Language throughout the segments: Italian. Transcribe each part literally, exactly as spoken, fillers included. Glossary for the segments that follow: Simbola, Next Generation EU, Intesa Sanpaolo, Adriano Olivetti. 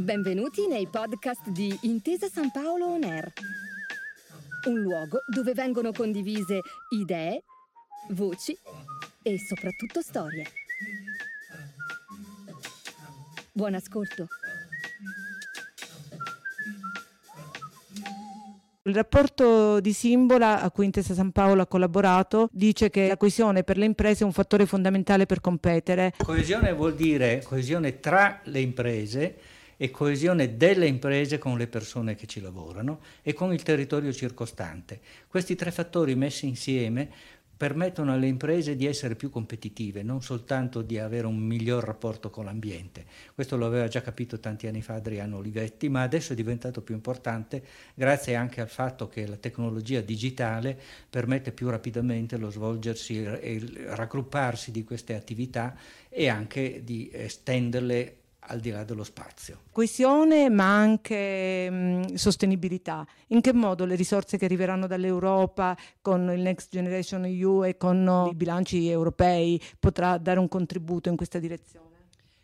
Benvenuti nei podcast di Intesa Sanpaolo On Air, un luogo dove vengono condivise idee, voci e soprattutto storie. Buon ascolto. Il rapporto di Simbola, a cui Intesa Sanpaolo ha collaborato, dice che la coesione per le imprese è un fattore fondamentale per competere. Coesione vuol dire coesione tra le imprese e coesione delle imprese con le persone che ci lavorano e con il territorio circostante. Questi tre fattori messi insieme permettono alle imprese di essere più competitive, non soltanto di avere un miglior rapporto con l'ambiente. Questo lo aveva già capito tanti anni fa Adriano Olivetti, ma adesso è diventato più importante grazie anche al fatto che la tecnologia digitale permette più rapidamente lo svolgersi e il raggrupparsi di queste attività e anche di estenderle al di là dello spazio. Coesione ma anche mh, sostenibilità. In che modo le risorse che arriveranno dall'Europa con il Next Generation E U e con i bilanci europei potrà dare un contributo in questa direzione?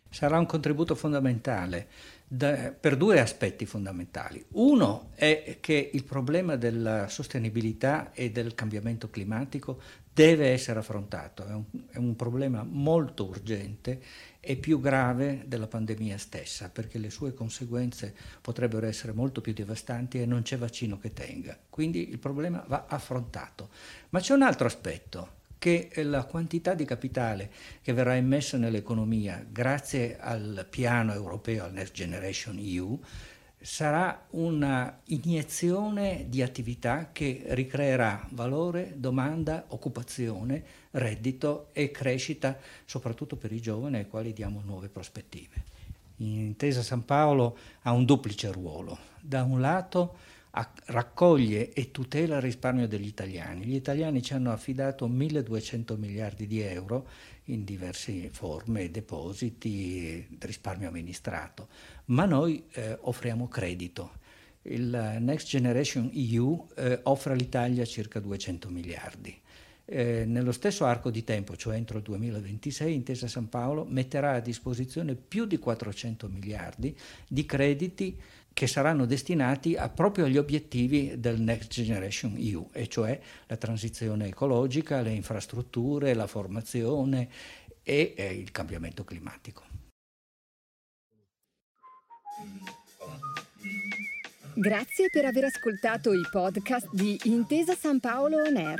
Sarà un contributo fondamentale da, per due aspetti fondamentali. Uno è che il problema della sostenibilità e del cambiamento climatico deve essere affrontato, è un, è un problema molto urgente e più grave della pandemia stessa, perché le sue conseguenze potrebbero essere molto più devastanti e non c'è vaccino che tenga, quindi il problema va affrontato. Ma c'è un altro aspetto, che la quantità di capitale che verrà immessa nell'economia grazie al piano europeo, al Next Generation E U, sarà una iniezione di attività che ricreerà valore, domanda, occupazione, reddito e crescita, soprattutto per i giovani ai quali diamo nuove prospettive. Intesa Sanpaolo ha un duplice ruolo. Da un lato raccoglie e tutela il risparmio degli italiani. Gli italiani ci hanno affidato milleduecento miliardi di euro in diverse forme, depositi, risparmio amministrato, ma noi eh, offriamo credito. Il Next Generation E U eh, offre all'Italia circa duecento miliardi. Eh, nello stesso arco di tempo, cioè entro il duemilaventisei, Intesa Sanpaolo metterà a disposizione più di quattrocento miliardi di crediti che saranno destinati a, proprio agli obiettivi del Next Generation E U, e cioè la transizione ecologica, le infrastrutture, la formazione e eh, il cambiamento climatico. Grazie per aver ascoltato i podcast di Intesa Sanpaolo On Air.